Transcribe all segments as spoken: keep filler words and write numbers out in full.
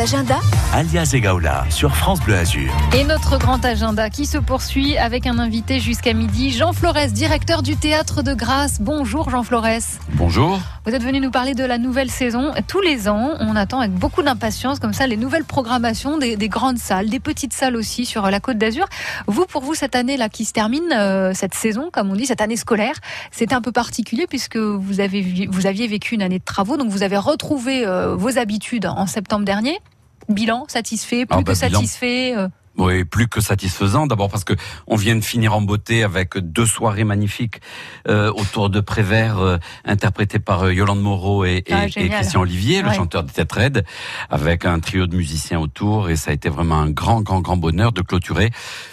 Agenda, alias Egaola, sur France Bleu Azur. Et notre Grand Agenda qui se poursuit avec un invité jusqu'à midi, Jean Flores, directeur du Théâtre de Grasse. Bonjour Jean Flores. Bonjour. Vous êtes venu nous parler de la nouvelle saison. Tous les ans, on attend avec beaucoup d'impatience comme ça les nouvelles programmations des, des grandes salles, des petites salles aussi sur la Côte d'Azur. Vous, pour vous, cette année-là qui se termine, euh, cette saison, comme on dit, cette année scolaire, c'était un peu particulier puisque vous, avez, vous aviez vécu une année de travaux, donc vous avez retrouvé euh, vos habitudes en septembre dernier. Bilan satisfait, plus ah bah que bilan. satisfait euh... Oui, plus que satisfaisant. D'abord parce que on vient de finir en beauté avec deux soirées magnifiques euh, autour de Prévert, euh, interprétées par euh, Yolande Moreau et, et, ah, et Christian Olivier, le ouais. chanteur des Tetraide, avec un trio de musiciens autour. Et ça a été vraiment un grand, grand, grand bonheur de clôturer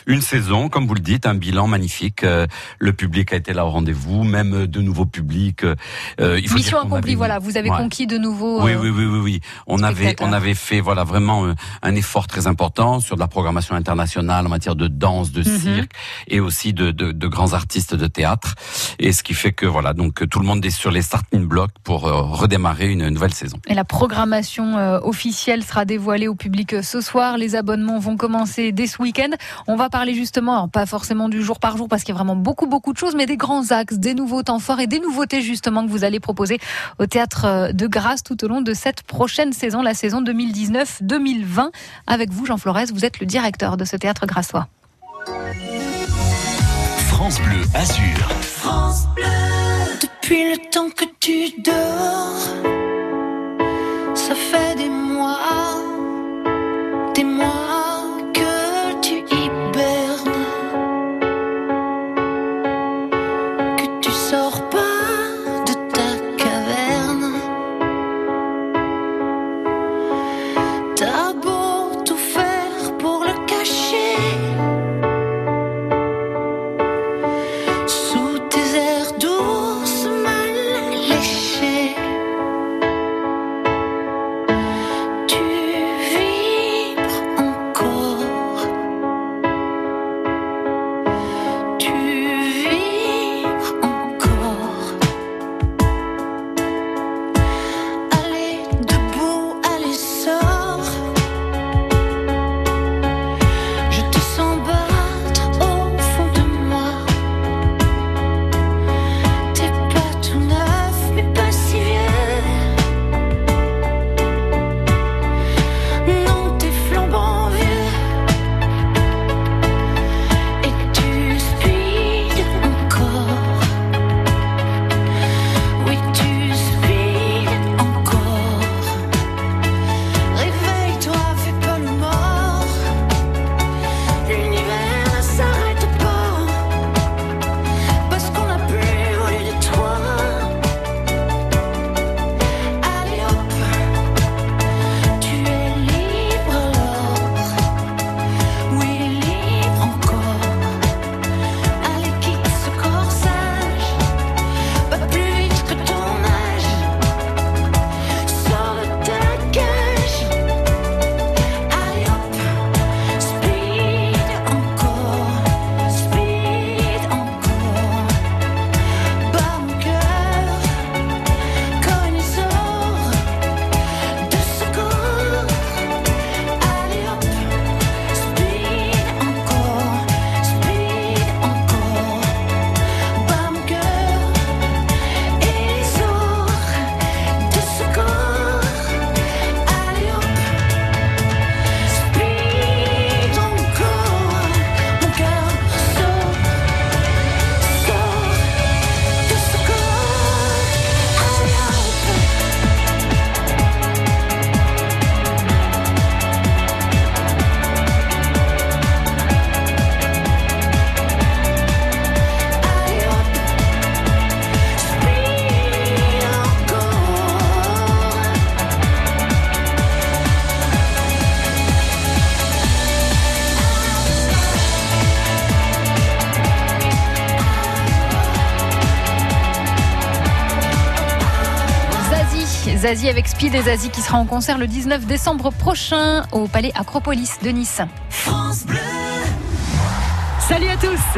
une saison, comme vous le dites, un bilan magnifique. Euh, le public a été là au rendez-vous, même de nouveaux publics. Euh, il faut Mission accomplie, avait... voilà. Vous avez ouais. conquis de nouveaux. Euh... Oui, oui, oui, oui, oui. On avait, on avait fait, voilà, vraiment un effort très important sur de la programmation internationale en matière de danse, de mm-hmm. cirque et aussi de, de, de grands artistes de théâtre. Et ce qui fait que voilà, donc tout le monde est sur les starting blocks pour euh, redémarrer une nouvelle saison. Et la programmation euh, officielle sera dévoilée au public ce soir. Les abonnements vont commencer dès ce week-end. On va parler justement, alors pas forcément du jour par jour parce qu'il y a vraiment beaucoup beaucoup de choses, mais des grands axes, des nouveaux temps forts et des nouveautés justement que vous allez proposer au Théâtre de Grasse tout au long de cette prochaine saison, la saison deux mille dix-neuf deux mille vingt. Avec vous, Jean Flores, vous êtes le directeur de ce théâtre grassois. France Bleu Azur. France Bleu. Depuis le temps que tu dors, ça fait des mois, des mois que tu hibernes, que tu sors pas de ta caverne. T'as beau tout faire pour le cacher, sous tes airs douces mal léchés, tu vibres encore, tu vibres encore. Allez debout, allez sors. Zazie avec Speed et Zazie qui sera en concert le dix-neuf décembre prochain au Palais Acropolis de Nice. France Bleu. Salut à tous.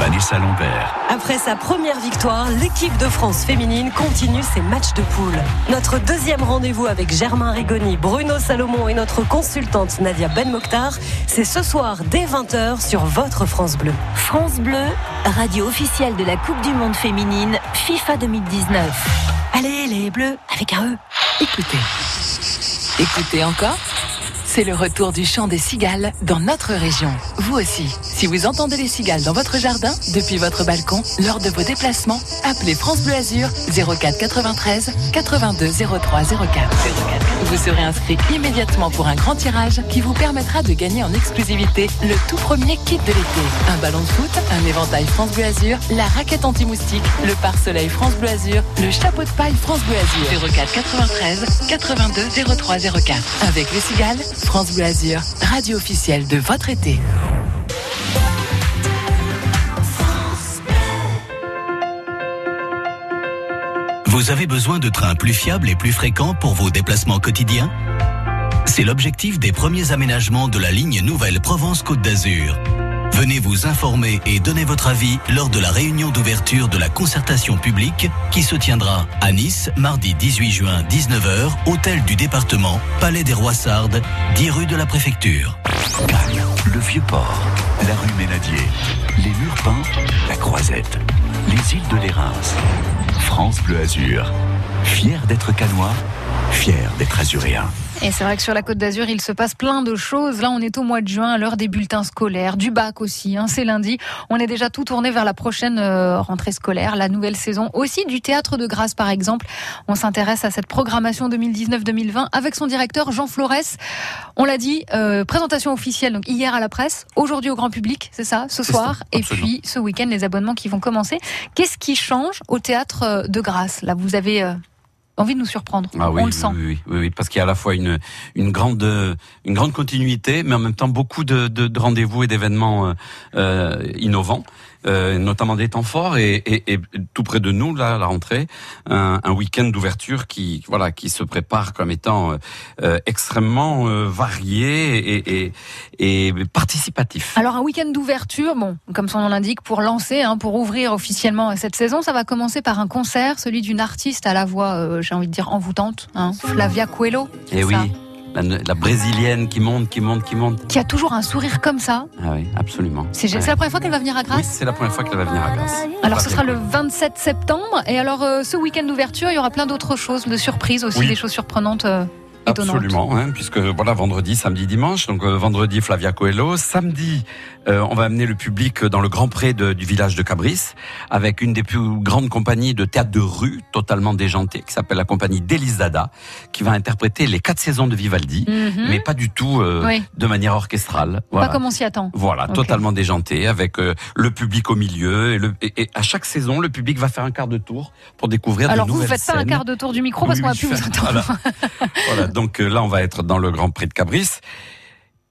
Vanessa Lambert. Après sa première victoire, l'équipe de France féminine continue ses matchs de poule. Notre deuxième rendez-vous avec Germain Rigoni, Bruno Salomon et notre consultante Nadia Ben Mokhtar, c'est ce soir dès vingt heures sur votre France Bleu. France Bleu, radio officielle de la Coupe du Monde féminine FIFA deux mille dix-neuf. Allez les Bleus, avec un E. Écoutez. Écoutez encore. C'est le retour du chant des cigales dans notre région. Vous aussi, si vous entendez les cigales dans votre jardin, depuis votre balcon, lors de vos déplacements, appelez France Bleu Azur zéro quatre quatre-vingt-treize quatre-vingt-deux zéro trois zéro quatre. Vous serez inscrit immédiatement pour un grand tirage qui vous permettra de gagner en exclusivité le tout premier kit de l'été. Un ballon de foot, un éventail France Bleu Azur, la raquette anti-moustique, le pare-soleil France Bleu Azur, le chapeau de paille France Bleu Azur. zéro quatre quatre-vingt-treize quatre-vingt-deux zéro trois zéro quatre. Avec les cigales, France Bleu Azur, radio officielle de votre été. Vous avez besoin de trains plus fiables et plus fréquents pour vos déplacements quotidiens ? C'est l'objectif des premiers aménagements de la ligne Nouvelle-Provence-Côte d'Azur. Venez vous informer et donner votre avis lors de la réunion d'ouverture de la concertation publique qui se tiendra à Nice, mardi dix-huit juin, dix-neuf heures, hôtel du département, Palais des Roissardes, dix rue de la Préfecture. Cannes, le Vieux-Port, la rue Ménadier, les murs peints, la Croisette, les îles de l'Érins, France Bleu Azur. Fier d'être cannois, fier d'être azuréen. Et c'est vrai que sur la Côte d'Azur, il se passe plein de choses. Là, on est au mois de juin, à l'heure des bulletins scolaires, du bac aussi, hein, c'est lundi. On est déjà tout tourné vers la prochaine euh, rentrée scolaire, la nouvelle saison aussi du Théâtre de Grasse, par exemple. On s'intéresse à cette programmation deux mille dix-neuf deux mille vingt avec son directeur Jean Flores. On l'a dit, euh, présentation officielle donc hier à la presse, aujourd'hui au grand public, c'est ça, ce c'est soir. Ça, et puis ce week-end, les abonnements qui vont commencer. Qu'est-ce qui change au Théâtre de Grasse ? Là, vous avez... Euh, envie de nous surprendre, ah oui, on le sent. Oui, oui, oui, oui, parce qu'il y a à la fois une, une, grande, une grande continuité, mais en même temps beaucoup de, de, de rendez-vous et d'événements euh, euh, innovants, euh, notamment des temps forts, et, et, et tout près de nous, là, à la rentrée, un, un week-end d'ouverture qui, voilà, qui se prépare comme étant euh, extrêmement euh, varié et, et, et participatif. Alors un week-end d'ouverture, bon, comme son nom l'indique, pour lancer, hein, pour ouvrir officiellement cette saison, ça va commencer par un concert, celui d'une artiste à la voix... Euh, j'ai envie de dire envoûtante, hein. Flavia Coelho. Eh oui, la, la brésilienne qui monte, qui monte, qui monte. Qui a toujours un sourire comme ça. Ah oui, absolument. C'est, c'est ouais. la première fois qu'elle va venir à Grasse ? Oui, c'est la première fois qu'elle va venir à Grasse. Alors ce sera le vingt-sept septembre, et alors euh, ce week-end d'ouverture, il y aura plein d'autres choses, de surprises aussi, oui. Des choses surprenantes euh... Étonnante. Absolument, hein, puisque voilà, vendredi, samedi, dimanche, donc euh, vendredi Flavia Coelho, samedi euh, on va amener le public dans le Grand Pré de, du village de Cabris avec une des plus grandes compagnies de théâtre de rue totalement déjantée qui s'appelle la compagnie d'Élise Dada, qui va interpréter les quatre saisons de Vivaldi, mm-hmm. mais pas du tout euh, oui. de manière orchestrale. Voilà. Pas comme on s'y attend. Voilà, okay. Totalement déjantée avec euh, le public au milieu et, le, et, et à chaque saison le public va faire un quart de tour pour découvrir Alors de nouvelles scènes. Alors vous faites pas un quart de tour du micro parce oui, qu'on va plus vous entendre. Voilà. Voilà. Donc là, on va être dans le Grand Prix de Cabris.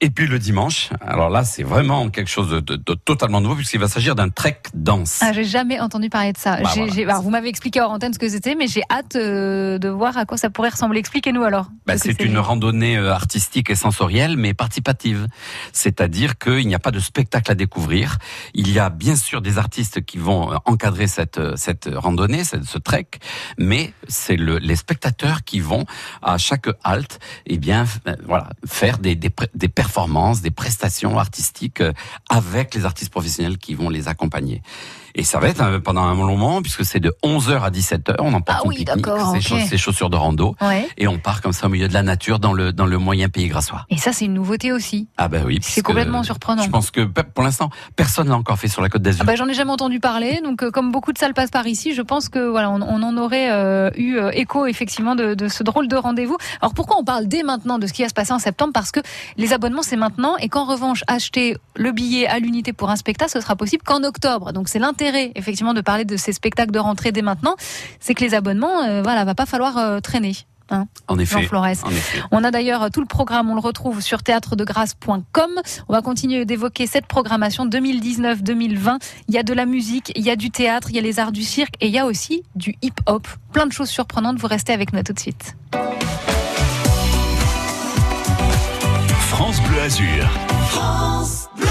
Et puis le dimanche, alors là, c'est vraiment quelque chose de, de, de totalement nouveau puisqu'il va s'agir d'un trek danse. Ah, j'ai jamais entendu parler de ça. Bah, j'ai, voilà. j'ai, alors, vous m'avez expliqué hors antenne ce que c'était, mais j'ai hâte euh, de voir à quoi ça pourrait ressembler. Expliquez-nous alors. Bah, c'est, c'est une randonnée artistique et sensorielle, mais participative. C'est-à-dire qu'il n'y a pas de spectacle à découvrir. Il y a bien sûr des artistes qui vont encadrer cette, cette randonnée, cette, ce trek, mais c'est le, les spectateurs qui vont à chaque halte, eh bien, voilà, faire des, des, des performances. des prestations artistiques avec les artistes professionnels qui vont les accompagner. Et ça va être pendant un long moment, puisque c'est de onze heures à dix-sept heures, on emporte ah oui, une pique-nique, okay. ses, ses chaussures de rando, ouais. et on part comme ça au milieu de la nature, dans le, dans le moyen pays grassois. Et ça, c'est une nouveauté aussi. Ah ben oui. C'est complètement surprenant. Je pense que, pour l'instant, personne l'a encore fait sur la Côte d'Azur. Ah ben, j'en ai jamais entendu parler, donc euh, comme beaucoup de salles passent par ici, je pense que voilà, on, on en aurait euh, eu euh, écho, effectivement, de, de ce drôle de rendez-vous. Alors pourquoi on parle dès maintenant de ce qui va se passer en septembre ? Parce que les abonnements, c'est maintenant, et qu'en revanche, acheter le billet à l'unité pour un spectacle, ce sera possible qu'en octobre. Donc c'est l'intérêt effectivement de parler de ces spectacles de rentrée dès maintenant, c'est que les abonnements, euh, voilà, va pas falloir euh, traîner. Hein, en effet, Jean Flores. En effet. On a d'ailleurs tout le programme, on le retrouve sur théâtre de grasse point com. On va continuer d'évoquer cette programmation deux mille dix-neuf deux mille vingt. Il y a de la musique, il y a du théâtre, il y a les arts du cirque et il y a aussi du hip-hop. Plein de choses surprenantes, vous restez avec nous tout de suite. France Bleu Azur. France Bleu.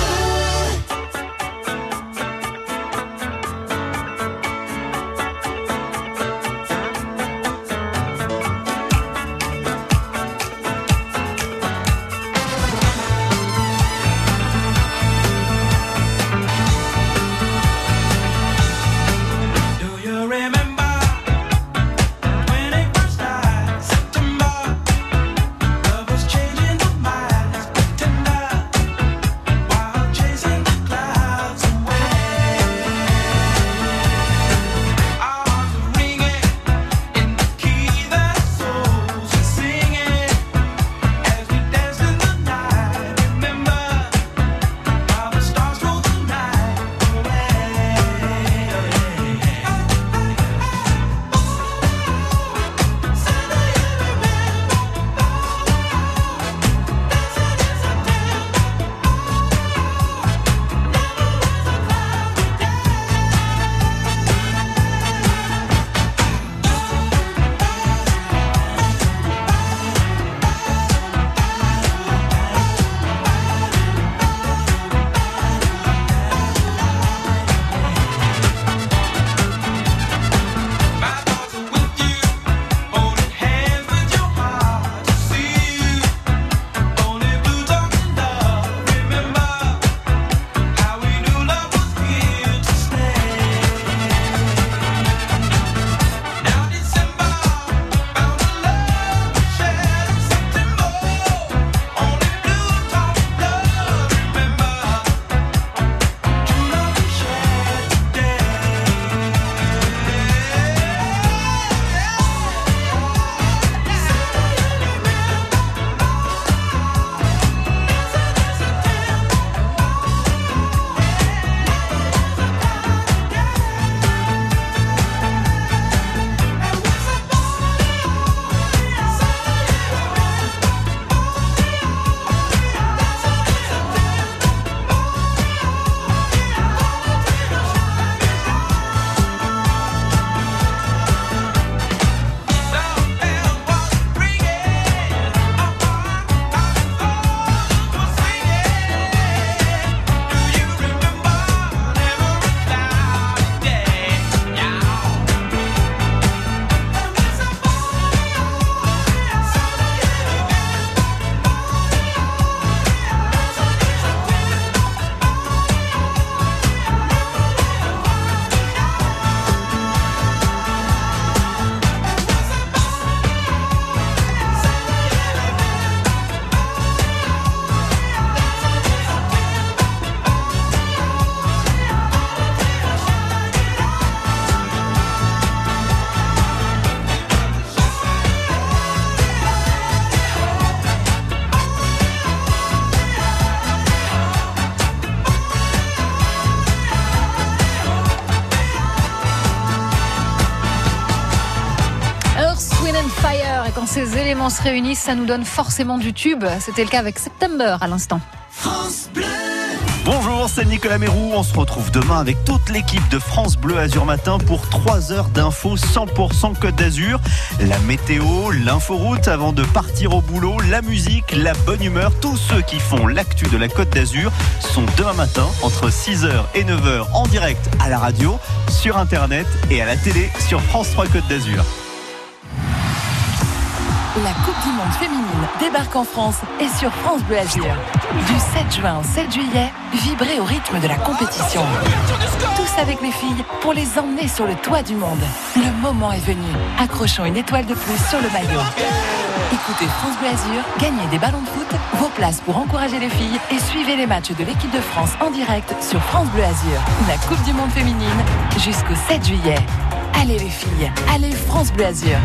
ces éléments se réunissent, ça nous donne forcément du tube. C'était le cas avec September à l'instant. France Bleu. Bonjour, c'est Nicolas Mérou. On se retrouve demain avec toute l'équipe de France Bleu Azur Matin pour trois heures d'infos cent pour cent Côte d'Azur. La météo, l'inforoute avant de partir au boulot, la musique, la bonne humeur. Tous ceux qui font l'actu de la Côte d'Azur sont demain matin entre six heures et neuf heures en direct à la radio, sur Internet et à la télé sur France trois Côte d'Azur. La Coupe du Monde féminine débarque en France et sur France Bleu Azur. Du sept juin au sept juillet, vibrez au rythme de la compétition. Tous avec les filles pour les emmener sur le toit du monde. Le moment est venu. Accrochons une étoile de plus sur le maillot. Écoutez France Bleu Azur, gagnez des ballons de foot, vos places pour encourager les filles et suivez les matchs de l'équipe de France en direct sur France Bleu Azur. La Coupe du Monde féminine jusqu'au sept juillet. Allez les filles, allez France Bleu Azur.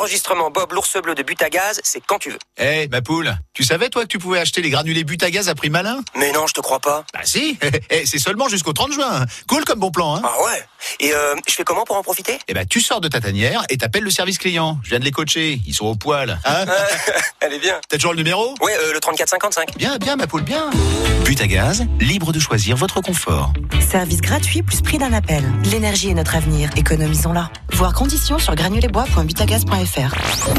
Enregistrement Bob l'ours bleu de but à gaz, c'est quand tu veux. Eh, hey, ma poule, tu savais toi que tu pouvais acheter les granulés but à gaz à prix malin? Mais non, je te crois pas. Bah si, c'est seulement jusqu'au trente juin. Cool comme bon plan, hein? Ah ouais. Et euh, je fais comment pour en profiter? Eh bah tu sors de ta tanière et t'appelles le service client. Je viens de les coacher, ils sont au poil. Hein? Elle est bien. T'as toujours le numéro? Ouais, euh, le trente-quatre cinquante-cinq. Bien, bien, ma poule, bien. But à gaz, libre de choisir votre confort. Service gratuit plus prix d'un appel. L'énergie est notre avenir, économisons-la. Voir conditions sur granulébois point butagaz point fr.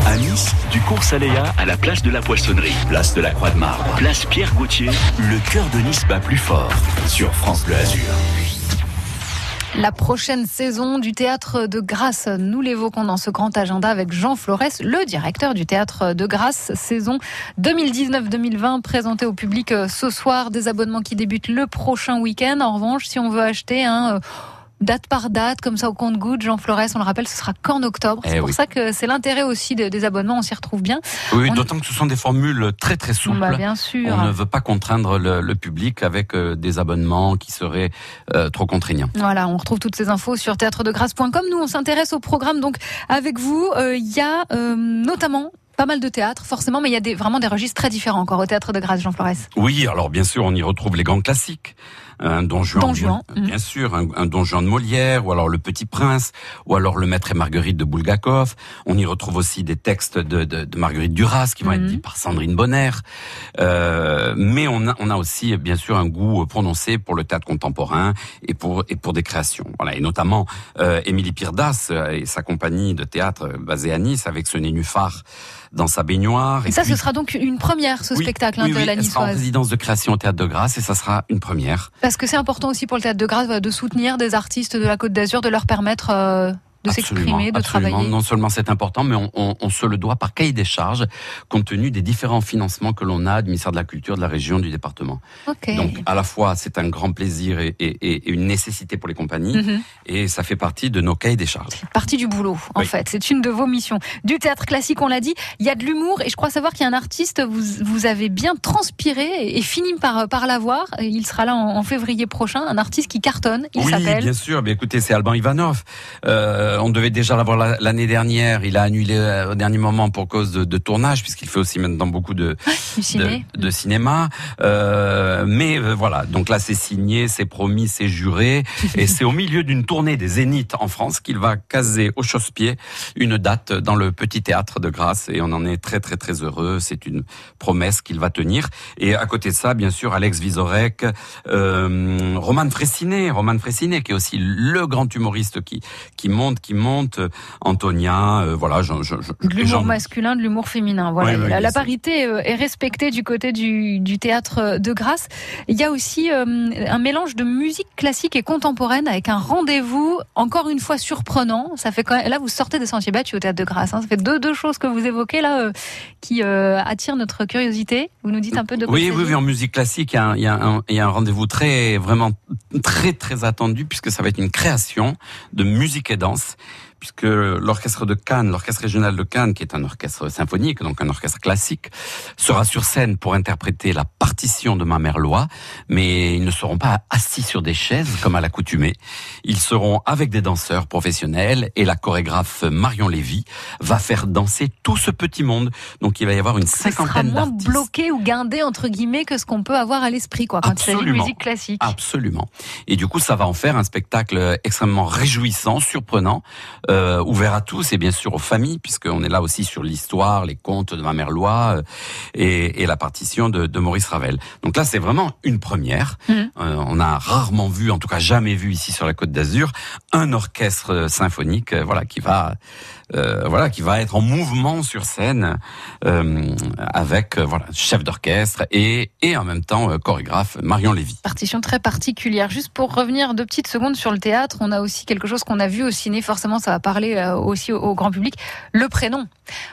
À Nice, du cours Saléa à la place de la Poissonnerie, place de la Croix de Marbre, place Pierre Gauthier, le cœur de Nice bat plus fort sur France Bleu Azur. La prochaine saison du théâtre de Grasse, nous l'évoquons dans ce grand agenda avec Jean Flores, le directeur du théâtre de Grasse, saison deux mille dix-neuf deux mille vingt présentée au public ce soir, des abonnements qui débutent le prochain week-end. En revanche, si on veut acheter un... Euh, date par date, comme ça au compte-gouttes, Jean Flores, on le rappelle, ce sera qu'en octobre. Eh c'est oui. Pour ça que c'est l'intérêt aussi des, des abonnements, on s'y retrouve bien. Oui, on... d'autant que ce sont des formules très très souples. Bah, bien sûr. On ne veut pas contraindre le, le public avec euh, des abonnements qui seraient euh, trop contraignants. Voilà, on retrouve toutes ces infos sur théâtre de grasse point com. Nous, on s'intéresse au programme, donc avec vous, il euh, y a euh, notamment... pas mal de théâtre, forcément, mais il y a des, vraiment des registres très différents encore au Théâtre de Grasse, Jean Flores. Oui, alors bien sûr, on y retrouve les grands classiques. Un Don Juan, Don Juan de, mmh. bien sûr, un, un Don Juan de Molière, ou alors Le Petit Prince, ou alors Le Maître et Marguerite de Bulgakov. On y retrouve aussi des textes de, de, de Marguerite Duras, qui vont mmh. être dits par Sandrine Bonner. Euh, mais on a, on a aussi, bien sûr, un goût prononcé pour le théâtre contemporain et pour, et pour des créations. Voilà, et notamment, euh, Émilie Pirdas et sa compagnie de théâtre basée à Nice, avec ce nénuphar dans sa baignoire. Et, et ça, puis... ce sera donc une première, ce oui, spectacle oui, de oui, la Niçoise. Oui, sera en résidence de création au Théâtre de Grasse, et ça sera une première. Parce que c'est important aussi pour le Théâtre de Grasse de soutenir des artistes de la Côte d'Azur, de leur permettre... Euh... de absolument, s'exprimer, de absolument. Travailler. Non seulement c'est important, mais on, on, on se le doit par cahier des charges, compte tenu des différents financements que l'on a du ministère de la Culture, de la région, du département. Okay. Donc, à la fois, c'est un grand plaisir et, et, et une nécessité pour les compagnies, mm-hmm. et ça fait partie de nos cahiers des charges. Partie du boulot, en oui. fait. C'est une de vos missions. Du théâtre classique, on l'a dit, il y a de l'humour, et je crois savoir qu'il y a un artiste, vous, vous avez bien transpiré et, et fini par, par l'avoir. Il sera là en, en février prochain, un artiste qui cartonne. Il oui, s'appelle... bien sûr. Mais écoutez, c'est Alban Ivanov. Euh, On devait déjà l'avoir l'année dernière. Il a annulé au dernier moment pour cause de, de tournage, puisqu'il fait aussi maintenant beaucoup de, de, ciné. de, de cinéma. Euh, mais voilà, donc là c'est signé, c'est promis, c'est juré. Et c'est au milieu d'une tournée des Zéniths en France qu'il va caser au chausse-pied une date dans le petit théâtre de Grasse. Et on en est très très très heureux. C'est une promesse qu'il va tenir. Et à côté de ça, bien sûr, Alex Vizorek, euh, Romane Fressinet, Romane Fressinet, qui est aussi le grand humoriste qui, qui monte qui monte, Antonia, euh, voilà. Je, je, je, de l'humour masculin, de l'humour féminin, voilà. Ouais, ouais, la, la parité est respectée du côté du, du théâtre de Grasse. Il y a aussi euh, un mélange de musique classique et contemporaine avec un rendez-vous, encore une fois surprenant. Ça fait quand même, là, vous sortez des sentiers battus au théâtre de Grasse. Hein. Ça fait deux, deux choses que vous évoquez là euh, qui euh, attirent notre curiosité. Vous nous dites un peu de quoi oui, oui, oui, en musique classique, il y a, il y a un, il y a un rendez-vous très, vraiment très, très attendu puisque ça va être une création de musique et danse. puisque l'orchestre de Cannes, l'orchestre régional de Cannes, qui est un orchestre symphonique, donc un orchestre classique, sera sur scène pour interpréter la partition de Ma mère Loi, mais ils ne seront pas assis sur des chaises comme à l'accoutumée. Ils seront avec des danseurs professionnels et la chorégraphe Marion Lévy va faire danser tout ce petit monde. Donc il va y avoir une cinquantaine d'artistes. Ça sera moins bloqué ou guindé entre guillemets que ce qu'on peut avoir à l'esprit, quoi, quand il y a une musique classique. Absolument. Et du coup, ça va en faire un spectacle extrêmement réjouissant, surprenant, euh, ouvert à tous et bien sûr aux familles, puisqu'on est là aussi sur l'histoire, les contes de Ma mère Loi euh, et, et la partition de, de Maurice Ravel. Donc là, c'est vraiment une première. Mmh. Euh, on a rarement vu, en tout cas jamais vu ici sur la Côte d'Azur, un orchestre symphonique, euh, voilà, qui va, euh, voilà, qui va être en mouvement sur scène euh, avec, euh, voilà, chef d'orchestre et et en même temps euh, chorégraphe Marion Lévy. Partition très particulière. Juste pour revenir deux petites secondes sur le théâtre, on a aussi quelque chose qu'on a vu au ciné. Forcément, ça va parler euh, aussi au, au grand public. Le Prénom.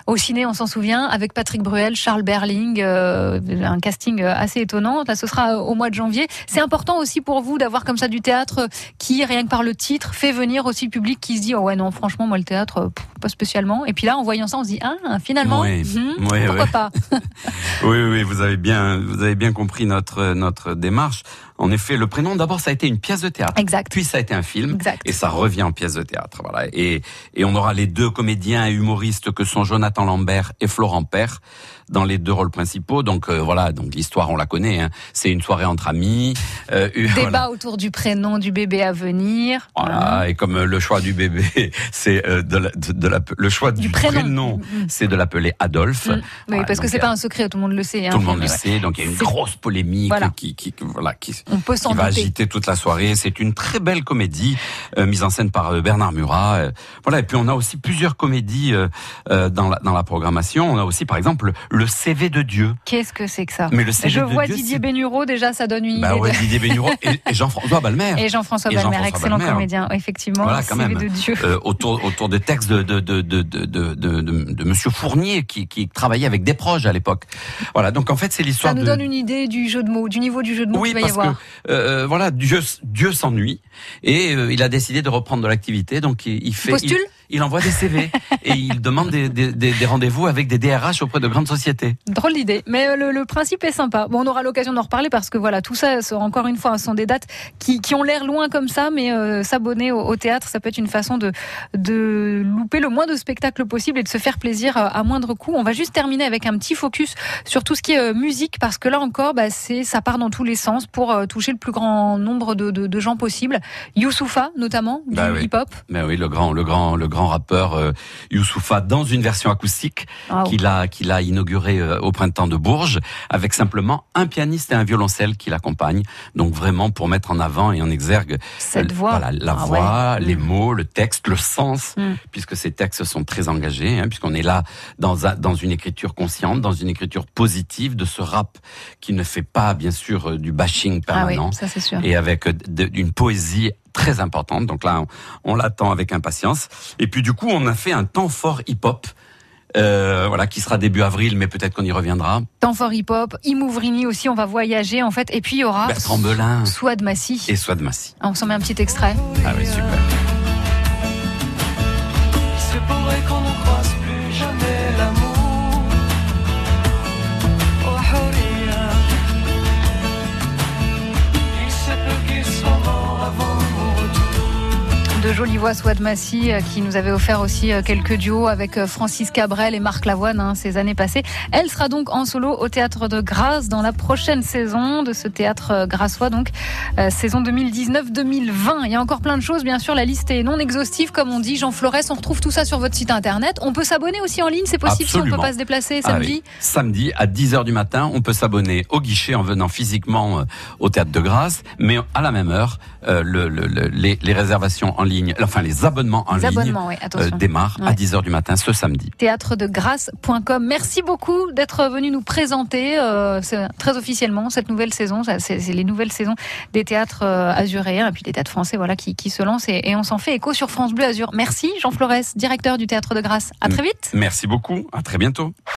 Au ciné, on s'en souvient, avec Patrick Bruel, Charles Berling, euh, un casting assez étonnant. Là, ce sera au mois de janvier. C'est important aussi pour vous d'avoir comme ça du théâtre qui, rien que par le titre, fait venir aussi le public qui se dit « Oh ouais, non, franchement, moi, le théâtre, pff, pas spécialement. » Et puis là, en voyant ça, on se dit « Ah, finalement, oui, hmm, oui, pourquoi oui. pas ?» Oui, oui, vous avez bien, vous avez bien compris notre, notre démarche. En effet, Le Prénom, d'abord, ça a été une pièce de théâtre. Exact. Puis ça a été un film. Exact. Et ça revient en pièce de théâtre. Voilà. Et, et on aura les deux comédiens et humoristes que sont Jonathan Lambert et Florent Père dans les deux rôles principaux. Donc euh, voilà, donc l'histoire, on la connaît. Hein. C'est une soirée entre amis. Euh, Débat voilà. autour du prénom du bébé à venir. Voilà. Hum. Et comme le choix du bébé, c'est euh, de, la, de, de la, le choix du, du prénom, prénom hum. c'est de l'appeler Adolphe. Hum. Oui, voilà, parce que c'est a... pas un secret, tout le monde le sait. Hein, tout le monde le ouais. sait. Donc il y a une c'est... grosse polémique voilà. qui, qui, voilà, qui, on peut s'en qui va agiter toute la soirée. C'est une très belle comédie euh, mise en scène par euh, Bernard Murat. Euh, voilà. Et puis on a aussi plusieurs comédies euh, euh, dans la dans la programmation. On a aussi, par exemple, Le C V de Dieu. Qu'est-ce que c'est que ça ? Mais le C V Je de vois Dieu, Didier Benureau, déjà, ça donne une idée. Bah ouais, de... Didier Benureau et, et Jean-François Balmer. Et Jean-François Balmer, excellent Balmer. comédien, effectivement. Voilà, quand C V même. De Dieu. Euh, autour, autour des textes de, de, de, de, de, de, de, de Monsieur Fournier, qui, qui travaillait avec des proches à l'époque. Voilà, donc en fait, c'est l'histoire de... Ça nous donne de... une idée du jeu de mots, du niveau du jeu de mots oui, qu'il va y avoir. Oui, parce que, euh, voilà, Dieu, Dieu s'ennuie et euh, il a décidé de reprendre de l'activité, donc il, il fait... Postule il... Il envoie des C V et il demande des, des, des rendez-vous avec des D R H auprès de grandes sociétés. Drôle d'idée, mais le, le principe est sympa. Bon, on aura l'occasion d'en reparler parce que voilà, tout ça, encore une fois, sont des dates qui, qui ont l'air loin comme ça, mais euh, s'abonner au, au théâtre, ça peut être une façon de, de louper le moins de spectacles possible et de se faire plaisir à moindre coût. On va juste terminer avec un petit focus sur tout ce qui est musique, parce que là encore, bah, c'est, ça part dans tous les sens pour euh, toucher le plus grand nombre de, de, de gens possible. Youssoupha, notamment, du bah oui. hip-hop. Mais oui, le grand, le grand, le grand. grand rappeur euh, Youssoupha dans une version acoustique wow. qu'il a qu'il a inaugurée euh, au printemps de Bourges avec simplement un pianiste et un violoncelle qui l'accompagnent, donc vraiment pour mettre en avant et en exergue cette euh, voix voilà, la ah, voix, ouais. les mots, le texte, le sens mm. puisque ces textes sont très engagés hein, puisqu'on est là dans dans une écriture consciente, dans une écriture positive de ce rap qui ne fait pas bien sûr euh, du bashing permanent ah, oui, ça, c'est sûr. Et avec euh, de, une poésie très importante, donc là on, on l'attend avec impatience. Et puis du coup on a fait un temps fort hip-hop euh, voilà, qui sera début avril, mais peut-être qu'on y reviendra. Temps fort hip-hop, Imouvrini aussi, on va voyager en fait. Et puis il y aura Bertrand Belin, Souad Massi. Et Souad Massi. On s'en met un petit extrait. Ah oui, super. C'est pour et qu'on ne croise plus jamais l'amour. De jolie voix, Souad Massi, qui nous avait offert aussi quelques duos avec Francis Cabrel et Marc Lavoine hein, ces années passées. Elle sera donc en solo au Théâtre de Grasse dans la prochaine saison de ce théâtre grassois, donc euh, saison deux mille dix-neuf deux mille vingt. Il y a encore plein de choses, bien sûr, la liste est non exhaustive, comme on dit. Jean Flores, on retrouve tout ça sur votre site internet. On peut s'abonner aussi en ligne, c'est possible Absolument. Si on ne peut pas se déplacer samedi ah oui. Samedi à dix heures du matin, on peut s'abonner au guichet en venant physiquement au Théâtre de Grasse, mais à la même heure, euh, le, le, le, les, les réservations en ligne. Enfin, les abonnements en les ligne oui, euh, démarrent ouais. à dix heures du matin ce samedi. théâtre de grasse point com. Merci beaucoup d'être venu nous présenter euh, très officiellement cette nouvelle saison. C'est, c'est les nouvelles saisons des théâtres euh, azuréens et puis des théâtres français voilà, qui, qui se lancent et, et on s'en fait écho sur France Bleu Azur. Merci Jean Flores, directeur du Théâtre de Grasse. À très vite. Merci beaucoup. À très bientôt.